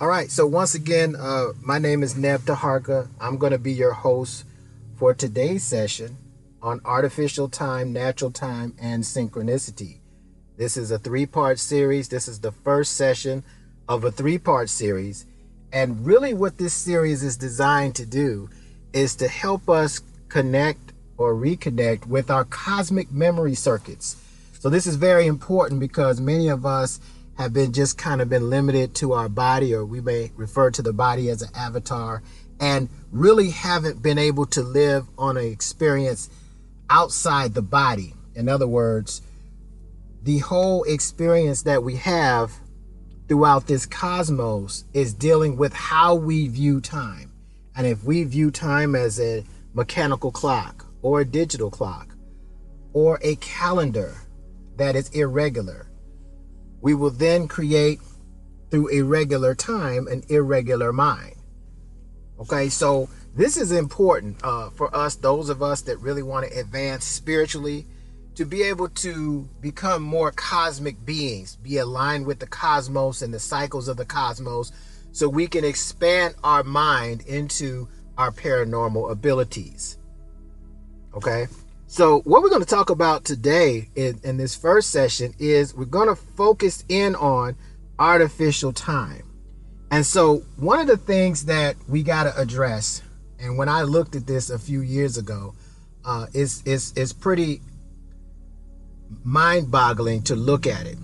All right, so once again, my name is Neb Taharka. I'm going to be your host for today's session on artificial time, natural time, and synchronicity. This is a three-part series. This is the first session of a three-part series. And really what this series is designed to do is to help us connect or reconnect with our cosmic memory circuits. So this is very important because many of us have been just kind of been limited to our body, or we may refer to the body as an avatar, and really haven't been able to live on an experience outside the body. In other words, the whole experience that we have throughout this cosmos is dealing with how we view time. And if we view time as a mechanical clock or a digital clock or a calendar that is irregular, we will then create, through irregular time, an irregular mind. Okay, so this is important for us, those of us that really want to advance spiritually, to be able to become more cosmic beings, be aligned with the cosmos and the cycles of the cosmos, so we can expand our mind into our paranormal abilities. Okay, so what we're going to talk about today in this first session is we're going to focus in on artificial time. And so one of the things that we got to address, and when I looked at this a few years ago, it's pretty mind-boggling to look at it.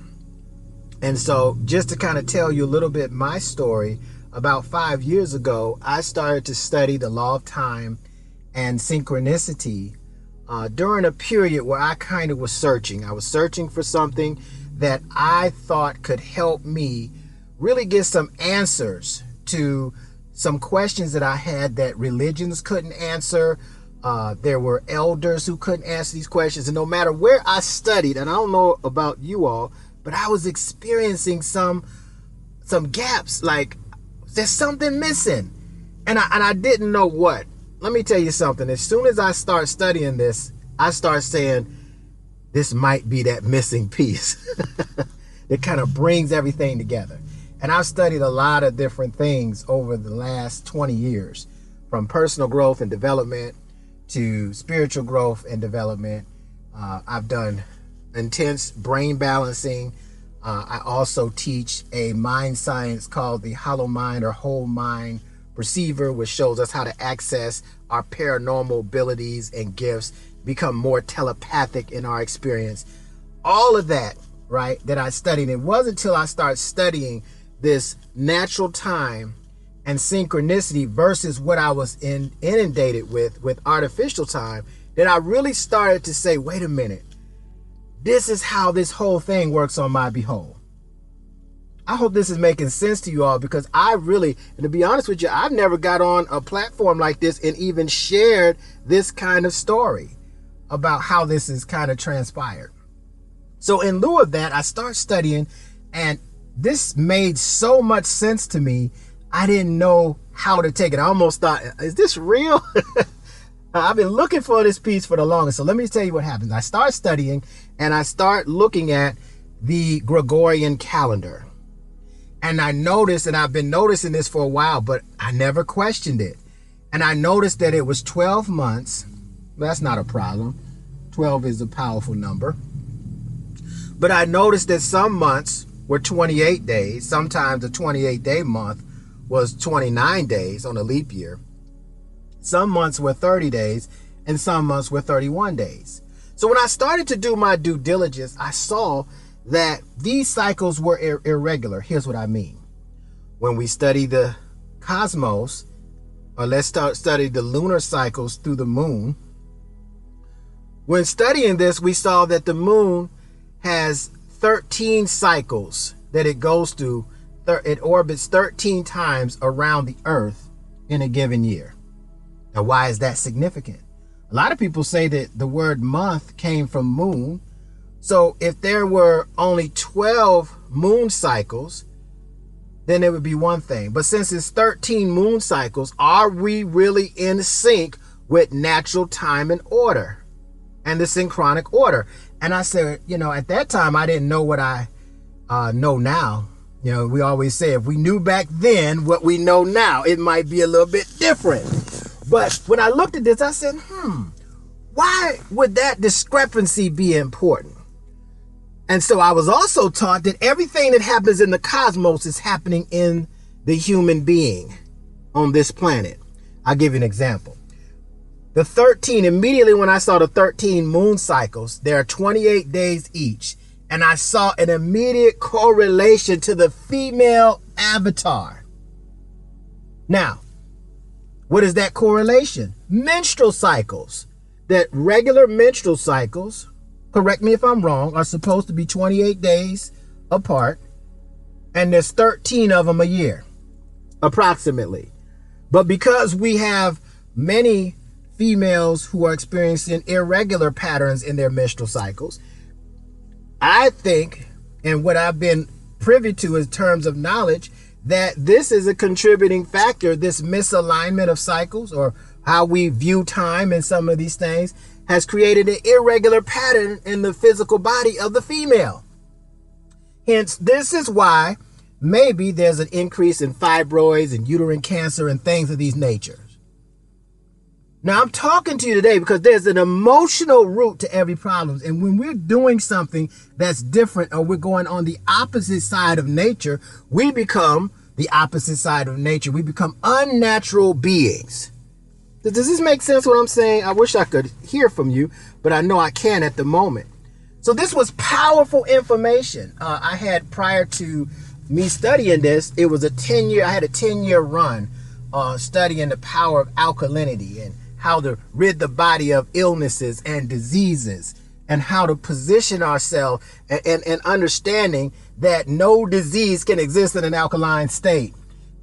And so just to kind of tell you a little bit my story, about 5 years ago, I started to study the law of time and synchronicity during a period where I kind of was searching. I was searching for something that I thought could help me really get some answers to some questions that I had that religions couldn't answer. There were elders who couldn't answer these questions. And no matter where I studied, and I don't know about you all, but I was experiencing some gaps, like there's something missing. And I didn't know what. Let me tell you something. As soon as I start studying this, I start saying, this might be that missing piece that kind of brings everything together. And I've studied a lot of different things over the last 20 years, from personal growth and development to spiritual growth and development. I've done intense brain balancing. I also teach a mind science called the hollow mind or whole mind receiver, which shows us how to access our paranormal abilities and gifts, become more telepathic in our experience. All of that, right, that I studied. It wasn't until I started studying this natural time and synchronicity versus what I was inundated with artificial time, that I really started to say, wait a minute, this is how this whole thing works on my behold. I hope this is making sense to you all, because I really, and to be honest with you, I've never got on a platform like this and even shared this kind of story about how this is kind of transpired. So in lieu of that, I start studying, and this made so much sense to me, I didn't know how to take it. I almost thought, is this real? I've been looking for this piece for the longest. So let me tell you what happens. I start studying, and I start looking at the Gregorian calendar. And I noticed, and I've been noticing this for a while, but I never questioned it. And I noticed that it was 12 months. That's not a problem. 12 is a powerful number. But I noticed that some months were 28 days. Sometimes a 28-day month was 29 days on a leap year. Some months were 30 days, and some months were 31 days. So when I started to do my due diligence, I saw that these cycles were irregular. Here's what I mean. When we study the cosmos, or let's study the lunar cycles through the moon, when studying this, we saw that the moon has 13 cycles that it goes through. It orbits 13 times around the earth in a given year. Now, why is that significant? A lot of people say that the word month came from moon. So if there were only 12 moon cycles, then it would be one thing. But since it's 13 moon cycles, are we really in sync with natural time and order and the synchronic order? And I said, you know, at that time, I didn't know what I know now. You know, we always say if we knew back then what we know now, it might be a little bit different. But when I looked at this, I said, why would that discrepancy be important? And so I was also taught that everything that happens in the cosmos is happening in the human being on this planet. I'll give you an example. The 13, immediately when I saw the 13 moon cycles, there are 28 days each. And I saw an immediate correlation to the female avatar. Now, what is that correlation? Menstrual cycles. That regular menstrual cycles, correct me if I'm wrong, are supposed to be 28 days apart. And there's 13 of them a year, approximately. But because we have many females who are experiencing irregular patterns in their menstrual cycles, I think, and what I've been privy to in terms of knowledge, that this is a contributing factor. This misalignment of cycles, or how we view time and some of these things, has created an irregular pattern in the physical body of the female. Hence, this is why maybe there's an increase in fibroids and uterine cancer and things of these natures. Now, I'm talking to you today because there's an emotional root to every problem. And when we're doing something that's different, or we're going on the opposite side of nature, we become the opposite side of nature. We become unnatural beings. Does this make sense what I'm saying? I wish I could hear from you, but I know I can't at the moment. So this was powerful information I had prior to me studying this. It was a 10-year, I had a 10-year run studying the power of alkalinity and how to rid the body of illnesses and diseases, and how to position ourselves and understanding that no disease can exist in an alkaline state.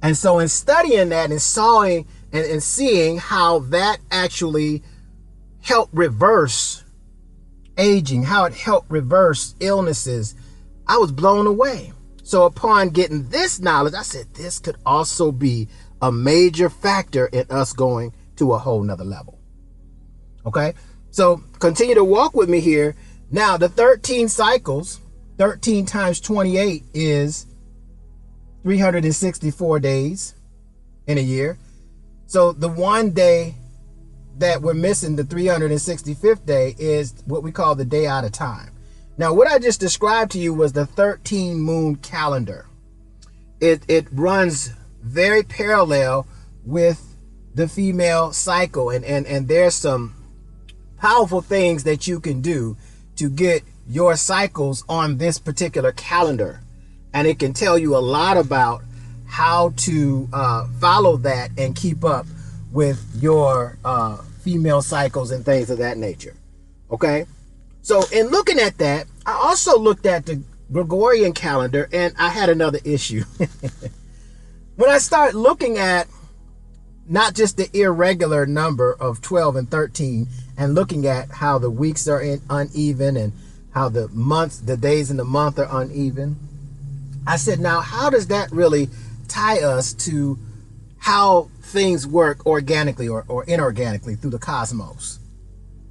And so in studying that and seeing how that actually helped reverse aging, how it helped reverse illnesses, I was blown away. So upon getting this knowledge, I said, this could also be a major factor in us going to a whole nother level. Okay, so continue to walk with me here. Now, the 13 cycles, 13 times 28 is 364 days in a year. So the one day that we're missing, the 365th day, is what we call the day out of time. Now, what I just described to you was the 13 moon calendar. It runs very parallel with the female cycle. And there's some powerful things that you can do to get your cycles on this particular calendar. And it can tell you a lot about how to follow that and keep up with your female cycles and things of that nature. Okay, so in looking at that, I also looked at the Gregorian calendar, and I had another issue. When I start looking at not just the irregular number of 12 and 13, and looking at how the weeks are uneven and how the months, the days in the month are uneven, I said, now how does that really tie us to how things work organically or inorganically through the cosmos?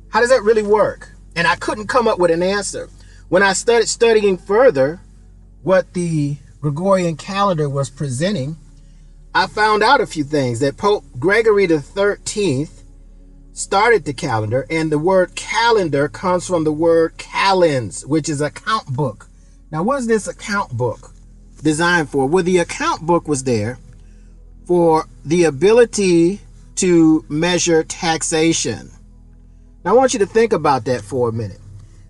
How does that really work? And I couldn't come up with an answer. When I started studying further what the Gregorian calendar was presenting, I found out a few things. That Pope Gregory XIII started the calendar, and the word calendar comes from the word calends, which is account book. Now, what is this account book designed for? Well, the account book was there for the ability to measure taxation. Now, I want you to think about that for a minute.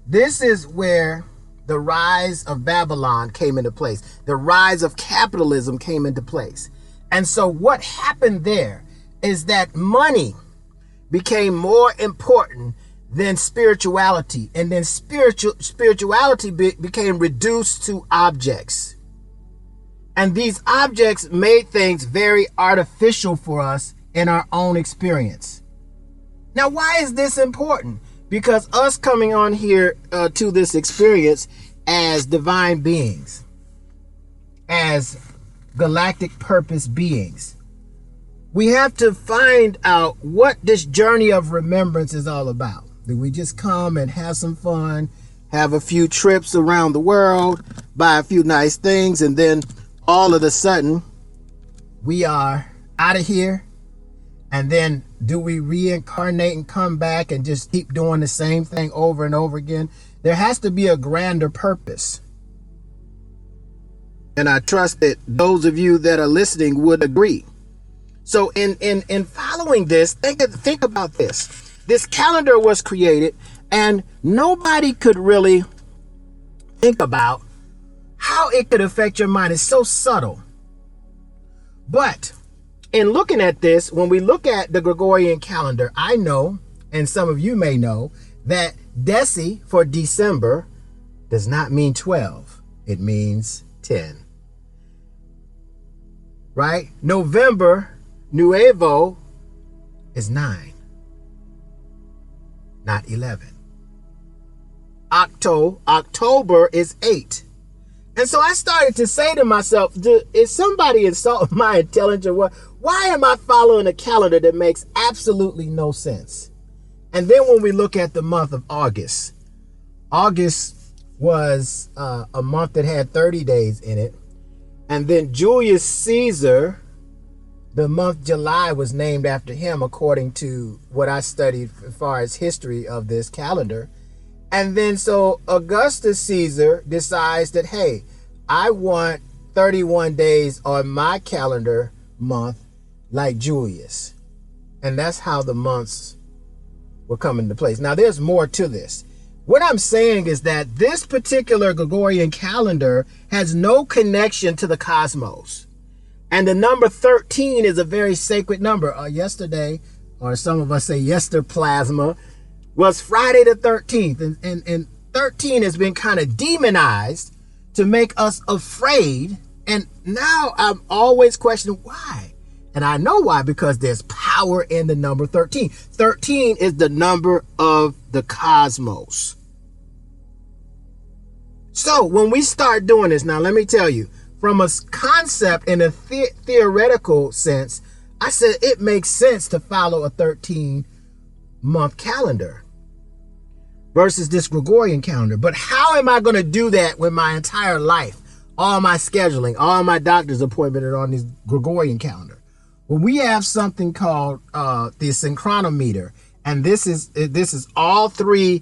This is where the rise of Babylon came into place. The rise of capitalism came into place. And so what happened there is that money became more important than spirituality, and then spirituality became reduced to objects. And these objects made things very artificial for us in our own experience. Now, why is this important? Because us coming on here to this experience as divine beings, as galactic purpose beings, we have to find out what this journey of remembrance is all about. Do we just come and have some fun, have a few trips around the world, buy a few nice things, and then all of a sudden we are out of here, and then do we reincarnate and come back and just keep doing the same thing over and over again? There has to be a grander purpose. And I trust that those of you that are listening would agree. So in following this, think about this. This calendar was created, and nobody could really think about how it could affect your mind. It's so subtle. But in looking at this, when we look at the Gregorian calendar, I know, and some of you may know, that Deci for December does not mean 12. It means 10. Right? November, Nuevo, is 9, not 11. October is 8. And so I started to say to myself, is somebody insulting my intelligence? Why am I following a calendar that makes absolutely no sense? And then when we look at the month of August, August was a month that had 30 days in it. And then Julius Caesar, the month July was named after him, according to what I studied as far as history of this calendar. And then so Augustus Caesar decides that, hey, I want 31 days on my calendar month like Julius. And that's how the months will come into place. Now, there's more to this. What I'm saying is that this particular Gregorian calendar has no connection to the cosmos. And the number 13 is a very sacred number. Yesterday, or some of us say yesterplasma, was Friday the 13th, and 13 has been kind of demonized to make us afraid. And now I'm always questioning why. And I know why, because there's power in the number 13. 13 is the number of the cosmos. So when we start doing this, now let me tell you, from a concept in a theoretical sense, I said it makes sense to follow a 13-month calendar versus this Gregorian calendar. But how am I going to do that with my entire life? All my scheduling, all my doctor's appointment are on this Gregorian calendar. Well, we have something called the Synchronometer. And this is all three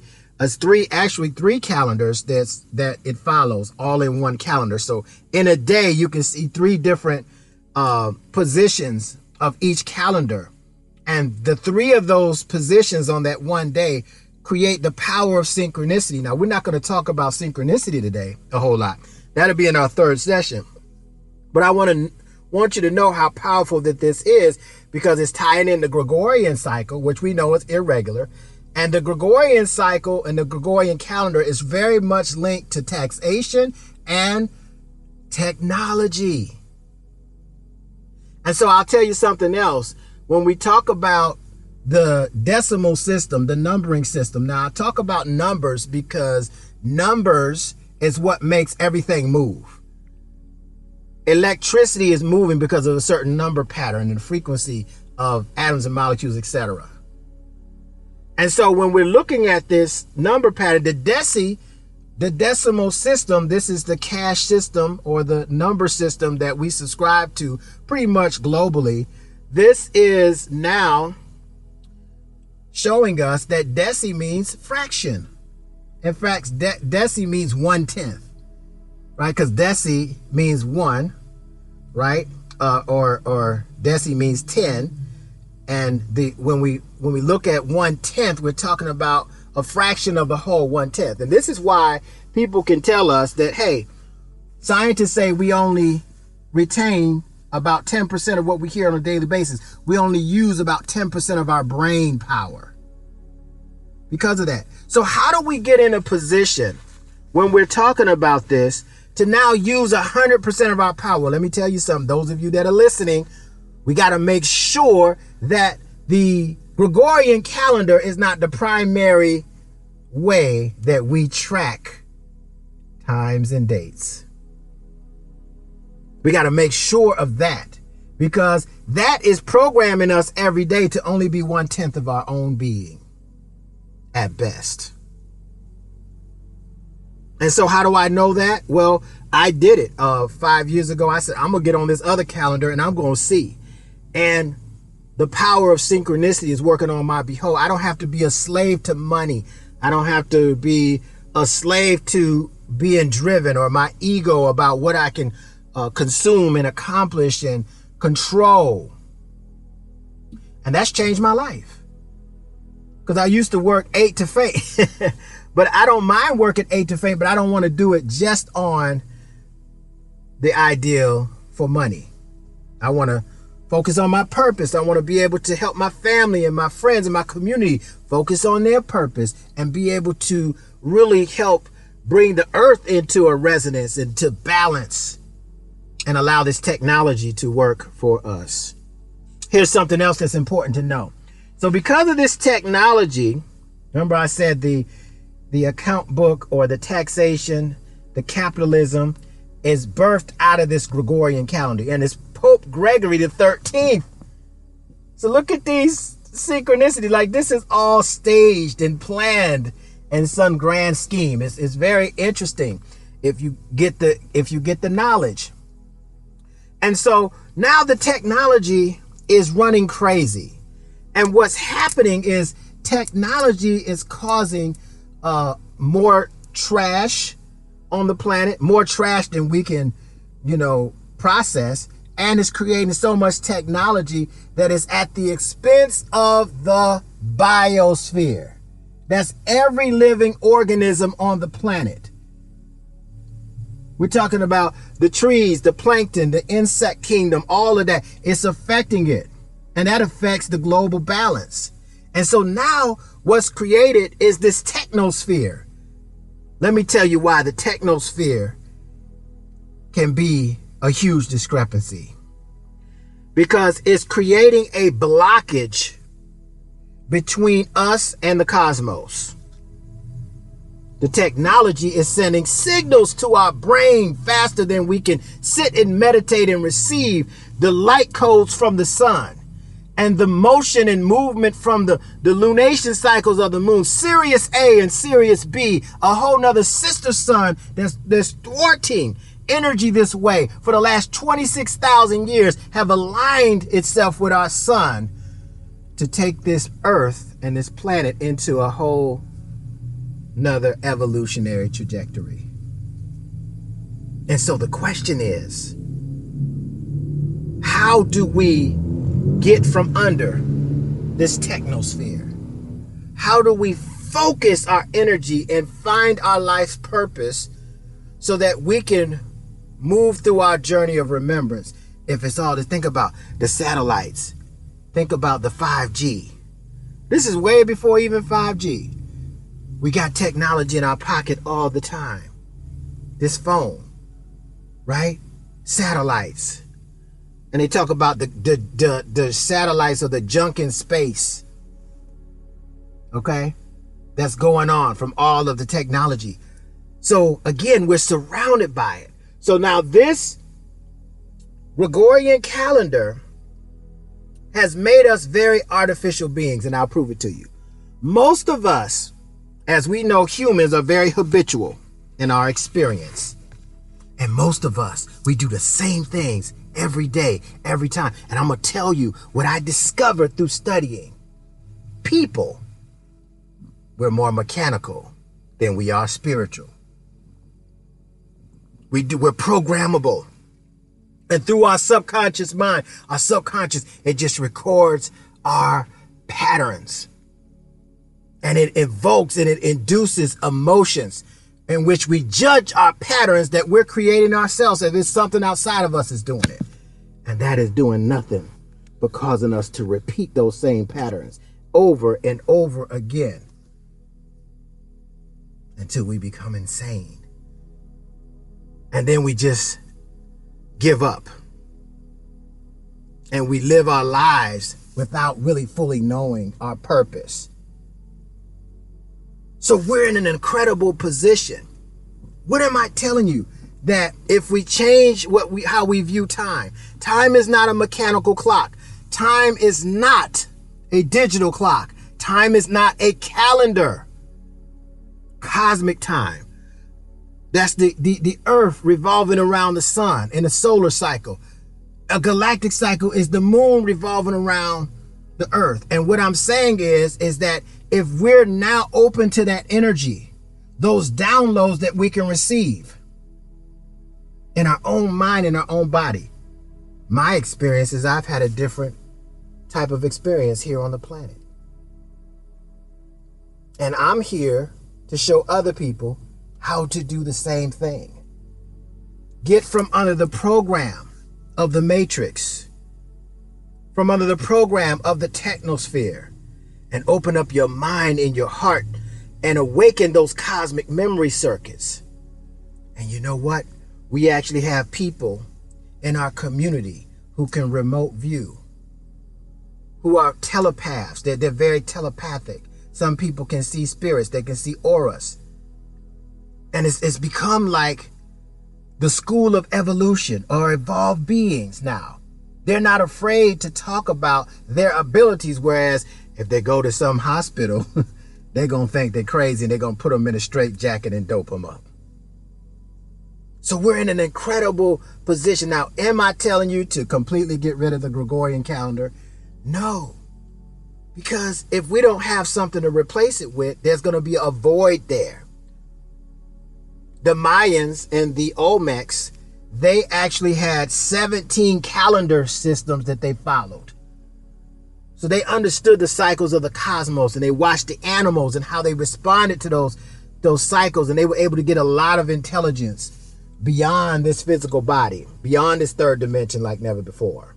calendars that it follows all in one calendar. So in a day, you can see three different positions of each calendar. And the three of those positions on that one day create the power of synchronicity. Now, we're not going to talk about synchronicity today a whole lot. That'll be in our third session. But I want you to know how powerful that this is, because it's tying in the Gregorian cycle, which we know is irregular. And the Gregorian cycle and the Gregorian calendar is very much linked to taxation and technology. And so I'll tell you something else. When we talk about the decimal system, the numbering system. Now, I talk about numbers because numbers is what makes everything move. Electricity is moving because of a certain number pattern and frequency of atoms and molecules, etc. And so when we're looking at this number pattern, the decimal system, this is the cash system or the number system that we subscribe to pretty much globally. This is now showing us that deci means fraction. In fact, deci means 1/10, right? Because deci means 1, right? Or deci means 10. And when we look at 1/10, we're talking about a fraction of the whole 1/10. And this is why people can tell us that, hey, scientists say we only retain about 10% of what we hear on a daily basis. We only use about 10% of our brain power because of that. So how do we get in a position when we're talking about this to now use 100% of our power? Let me tell you something. Those of you that are listening, we got to make sure that the Gregorian calendar is not the primary way that we track times and dates. We got to make sure of that, because that is programming us every day to only be 1/10 of our own being at best. And so how do I know that? Well, I did it 5 years ago. I said, I'm going to get on this other calendar and I'm going to see. And the power of synchronicity is working on my behalf. I don't have to be a slave to money. I don't have to be a slave to being driven or my ego about what I can consume and accomplish and control. And that's changed my life. Because I used to work 8 to 5. But I don't mind working 8 to 5, but I don't want to do it just on the ideal for money. I want to focus on my purpose. I want to be able to help my family and my friends and my community focus on their purpose and be able to really help bring the earth into a resonance and to balance and allow this technology to work for us. Here's something else that's important to know. So because of this technology, remember I said the account book or the taxation, the capitalism is birthed out of this Gregorian calendar, and it's Pope Gregory XIII. So look at these synchronicities. Like, this is all staged and planned in some grand scheme. It's very interesting if you get the knowledge. And so now the technology is running crazy. And what's happening is technology is causing more trash on the planet, more trash than we can, you know, process. And it's creating so much technology that is at the expense of the biosphere. That's every living organism on the planet. We're talking about the trees, the plankton, the insect kingdom, all of that. It's affecting it. And that affects the global balance. And so now what's created is this technosphere. Let me tell you why the technosphere can be a huge discrepancy. Because it's creating a blockage between us and the cosmos. The technology is sending signals to our brain faster than we can sit and meditate and receive the light codes from the sun. And the motion and movement from the lunation cycles of the moon, Sirius A and Sirius B, a whole nother sister sun that's thwarting energy this way for the last 26,000 years have aligned itself with our sun to take this earth and this planet into a whole nother evolutionary trajectory. And so the question is, how do we get from under this technosphere? How do we focus our energy and find our life's purpose so that we can move through our journey of remembrance? If it's all to think about the satellites, think about the 5G. This is way before even 5G. We got technology in our pocket all the time. This phone, right? Satellites. And they talk about the satellites or the junk in space, okay? That's going on from all of the technology. So again, we're surrounded by it. So now this Gregorian calendar has made us very artificial beings, and I'll prove it to you. Most of us, as we know, humans are very habitual in our experience. And most of us, we do the same things every day, every time. And I'm going to tell you what I discovered through studying people. We're more mechanical than we are spiritual. We're programmable. And through our subconscious mind, our subconscious, it just records our patterns. And it evokes and it induces emotions in which we judge our patterns that we're creating ourselves as if something outside of us is doing it. And that is doing nothing but causing us to repeat those same patterns over and over again until we become insane. And then we just give up. And we live our lives without really fully knowing our purpose. So we're in an incredible position. What am I telling you? That if we change how we view time, time is not a mechanical clock. Time is not a digital clock. Time is not a calendar. Cosmic time. That's the earth revolving around the sun in a solar cycle. A galactic cycle is the moon revolving around the earth. And what I'm saying is that if we're now open to that energy, those downloads that we can receive in our own mind, in our own body, my experience is I've had a different type of experience here on the planet. And I'm here to show other people how to do the same thing. Get from under the program of the matrix, from under the program of the technosphere, and open up your mind and your heart and awaken those cosmic memory circuits. And you know what? We actually have people in our community who can remote view, who are telepaths. They're very telepathic. Some people can see spirits, they can see auras. And it's become like the school of evolution or evolved beings now. They're not afraid to talk about their abilities, whereas if they go to some hospital, they're going to think they're crazy and they're going to put them in a straitjacket and dope them up. So we're in an incredible position. Now, am I telling you to completely get rid of the Gregorian calendar? No, because if we don't have something to replace it with, there's going to be a void there. The Mayans and the Olmecs, they actually had 17 calendar systems that they followed. So they understood the cycles of the cosmos, and they watched the animals and how they responded to those cycles, and they were able to get a lot of intelligence beyond this physical body, beyond this third dimension like never before.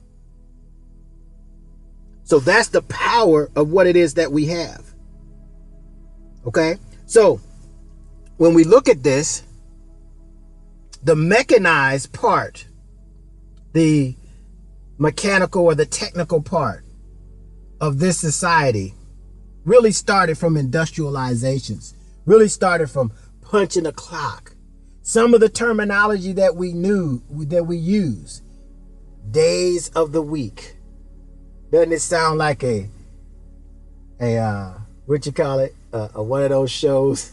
So that's the power of what it is that we have. Okay? So when we look at this, the mechanized part, the mechanical or the technical part of this society really started from industrializations, really started from punching a clock. Some of the terminology that we knew, that we use, days of the week. Doesn't it sound like a what you call it, one of those shows?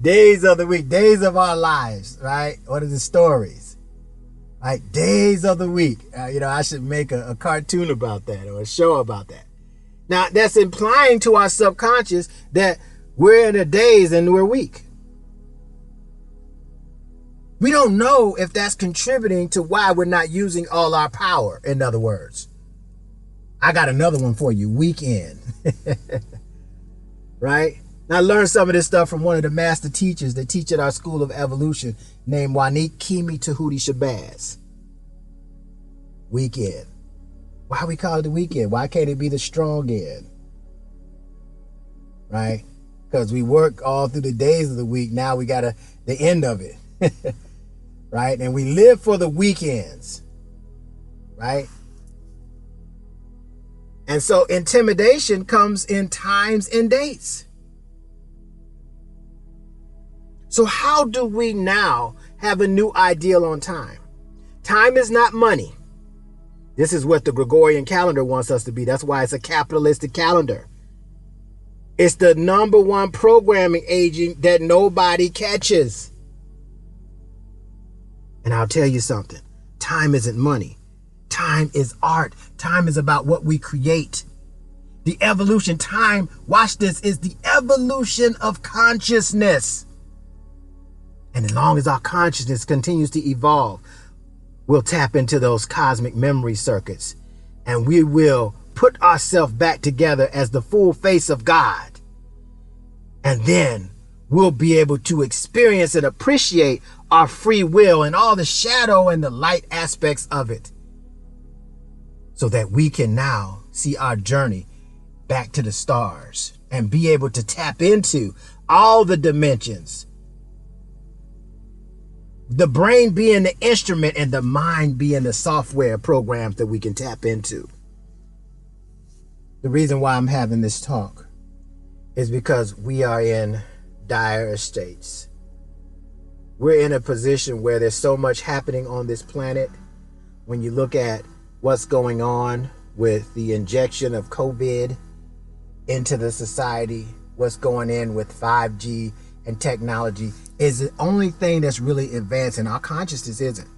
Days of the week, days of our lives, right? What are the stories? Like days of the week. You know, I should make a cartoon about that or a show about that. Now, that's implying to our subconscious that we're in a daze and we're weak. We don't know if that's contributing to why we're not using all our power, in other words. I got another one for you, weekend. Right? I learned some of this stuff from one of the master teachers that teach at our school of evolution named Wani Kimi Tahuti Shabazz. Weekend. Why we call it the weekend? Why can't it be the strong end? Right? Because we work all through the days of the week. Now we got the end of it. Right? And we live for the weekends. Right? And so intimidation comes in times and dates. So how do we now have a new ideal on time? Time is not money. This is what the Gregorian calendar wants us to be. That's why it's a capitalistic calendar. It's the number one programming agent that nobody catches. And I'll tell you something. Time isn't money. Time is art. Time is about what we create. The evolution, time, watch this, is the evolution of consciousness. And as long as our consciousness continues to evolve, we'll tap into those cosmic memory circuits, and we will put ourselves back together as the full face of God. And then we'll be able to experience and appreciate our free will and all the shadow and the light aspects of it, so that we can now see our journey back to the stars and be able to tap into all the dimensions. The brain being the instrument and the mind being the software programs that we can tap into. The reason why I'm having this talk is because we are in dire straits. We're in a position where there's so much happening on this planet. When you look at what's going on with the injection of COVID into the society, what's going in with 5G and technology is the only thing that's really advancing. Our consciousness isn't.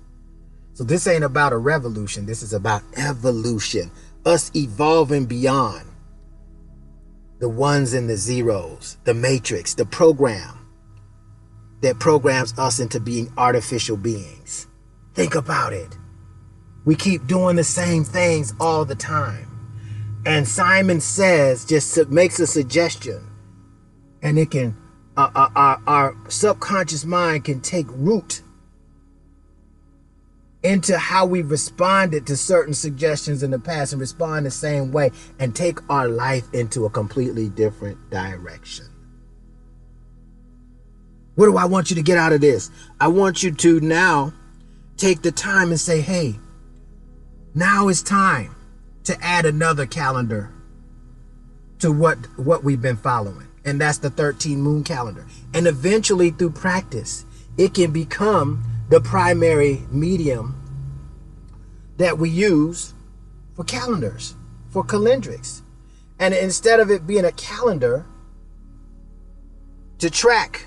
So this ain't about a revolution. This is about evolution, us evolving beyond the ones and the zeros, the matrix, the program that programs us into being artificial beings. Think about it. We keep doing the same things all the time. And Simon Says just makes a suggestion, and it can our subconscious mind can take root into how we responded to certain suggestions in the past and respond the same way and take our life into a completely different direction. What do I want you to get out of this? I want you to now take the time and say, hey, now it's time to add another calendar to what we've been following. And that's the 13 moon calendar. And eventually through practice, it can become the primary medium that we use for calendars, for calendrics. And instead of it being a calendar to track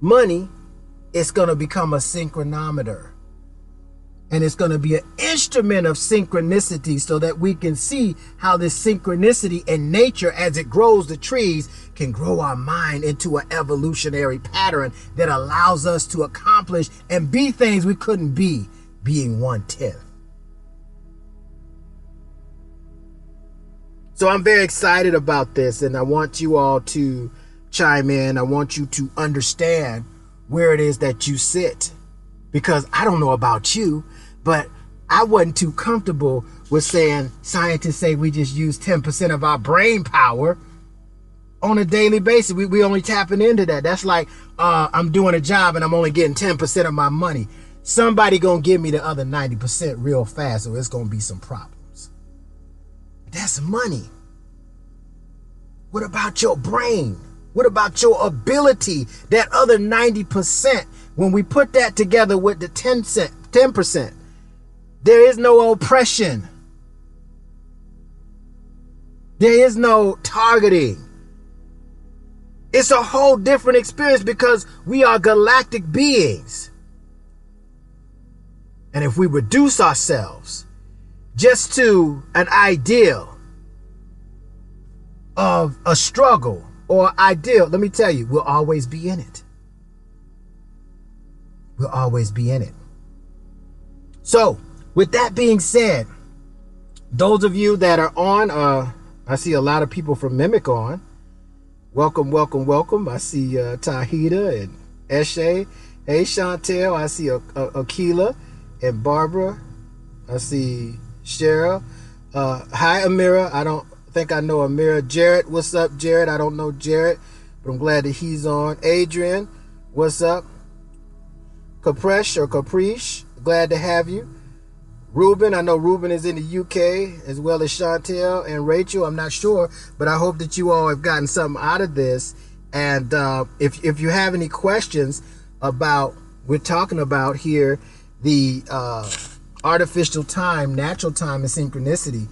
money, it's going to become a synchronometer. And it's going to be an instrument of synchronicity so that we can see how this synchronicity in nature, as it grows the trees, can grow our mind into an evolutionary pattern that allows us to accomplish and be things we couldn't be, being 1/10. So I'm very excited about this, and I want you all to chime in. I want you to understand where it is that you sit, because I don't know about you, but I wasn't too comfortable with saying scientists say we just use 10% of our brain power on a daily basis. We only tapping into that. That's like I'm doing a job and I'm only getting 10% of my money. Somebody gonna give me the other 90% real fast, or it's gonna be some problems. That's money. What about your brain? What about your ability? That other 90%, when we put that together with the 10%, there is no oppression. There is no targeting. It's a whole different experience because we are galactic beings. And if we reduce ourselves just to an ideal of a struggle or ideal, let me tell you, we'll always be in it. We'll always be in it. So, with that being said, those of you that are on, I see a lot of people from Mimic on. Welcome, welcome, welcome. I see Tahita and Eshe. Hey, Chantel. I see Akila and Barbara. I see Cheryl. Hi, Amira. I don't think I know Amira. Jared, what's up, Jared? I don't know Jared, but I'm glad that he's on. Adrian, what's up? Capresh or Capriche, glad to have you. Ruben, I know Ruben is in the UK, as well as Chantel and Rachel. I'm not sure, but I hope that you all have gotten something out of this. And if you have any questions about, we're talking about here, the artificial time, natural time, and synchronicity.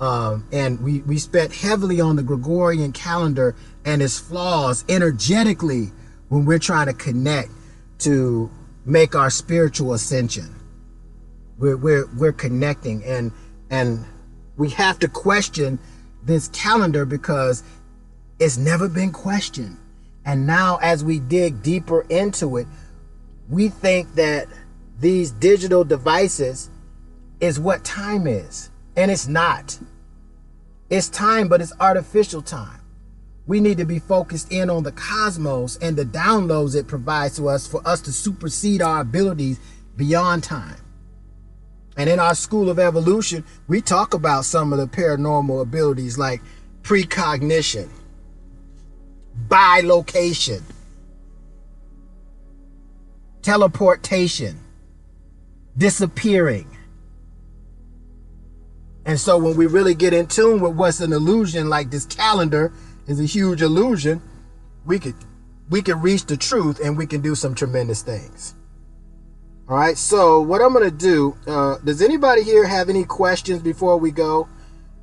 And we spent heavily on the Gregorian calendar and its flaws energetically when we're trying to connect to make our spiritual ascension. We're connecting, and we have to question this calendar because it's never been questioned. And now as we dig deeper into it, we think that these digital devices is what time is, and it's not. It's time, but it's artificial time. We need to be focused in on the cosmos and the downloads it provides to us for us to supersede our abilities beyond time. And in our school of evolution, we talk about some of the paranormal abilities like precognition, bilocation, teleportation, disappearing. And so when we really get in tune with what's an illusion, like this calendar is a huge illusion, we could reach the truth, and we can do some tremendous things. All right, so what I'm gonna do, does anybody here have any questions before we go?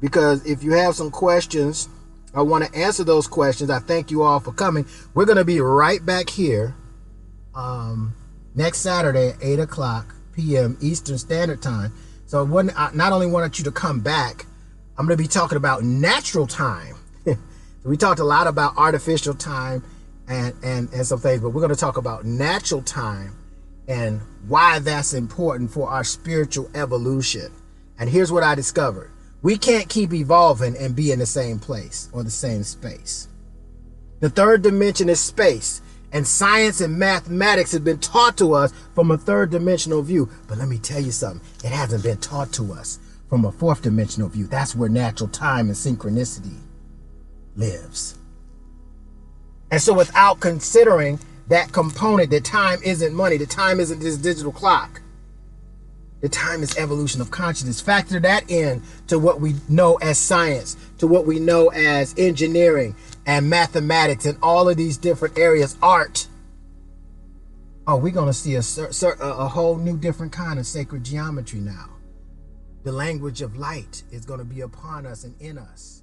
Because if you have some questions, I want to answer those questions. I thank you all for coming. We're going to be right back here next Saturday at 8 o'clock p.m. Eastern Standard Time. So I not only wanted you to come back, I'm going to be talking about natural time. We talked a lot about artificial time and some things, but we're going to talk about natural time and why that's important for our spiritual evolution. And here's what I discovered. We can't keep evolving and be in the same place or the same space. The third dimension is space, and science and mathematics have been taught to us from a third dimensional view. But let me tell you something, it hasn't been taught to us from a fourth dimensional view. That's where natural time and synchronicity lives. And so without considering that component, that time isn't money, that time isn't this digital clock, the time is evolution of consciousness. Factor that in to what we know as science, to what we know as engineering and mathematics and all of these different areas, art. Oh, we're going to see a whole new different kind of sacred geometry now. The language of light is going to be upon us and in us.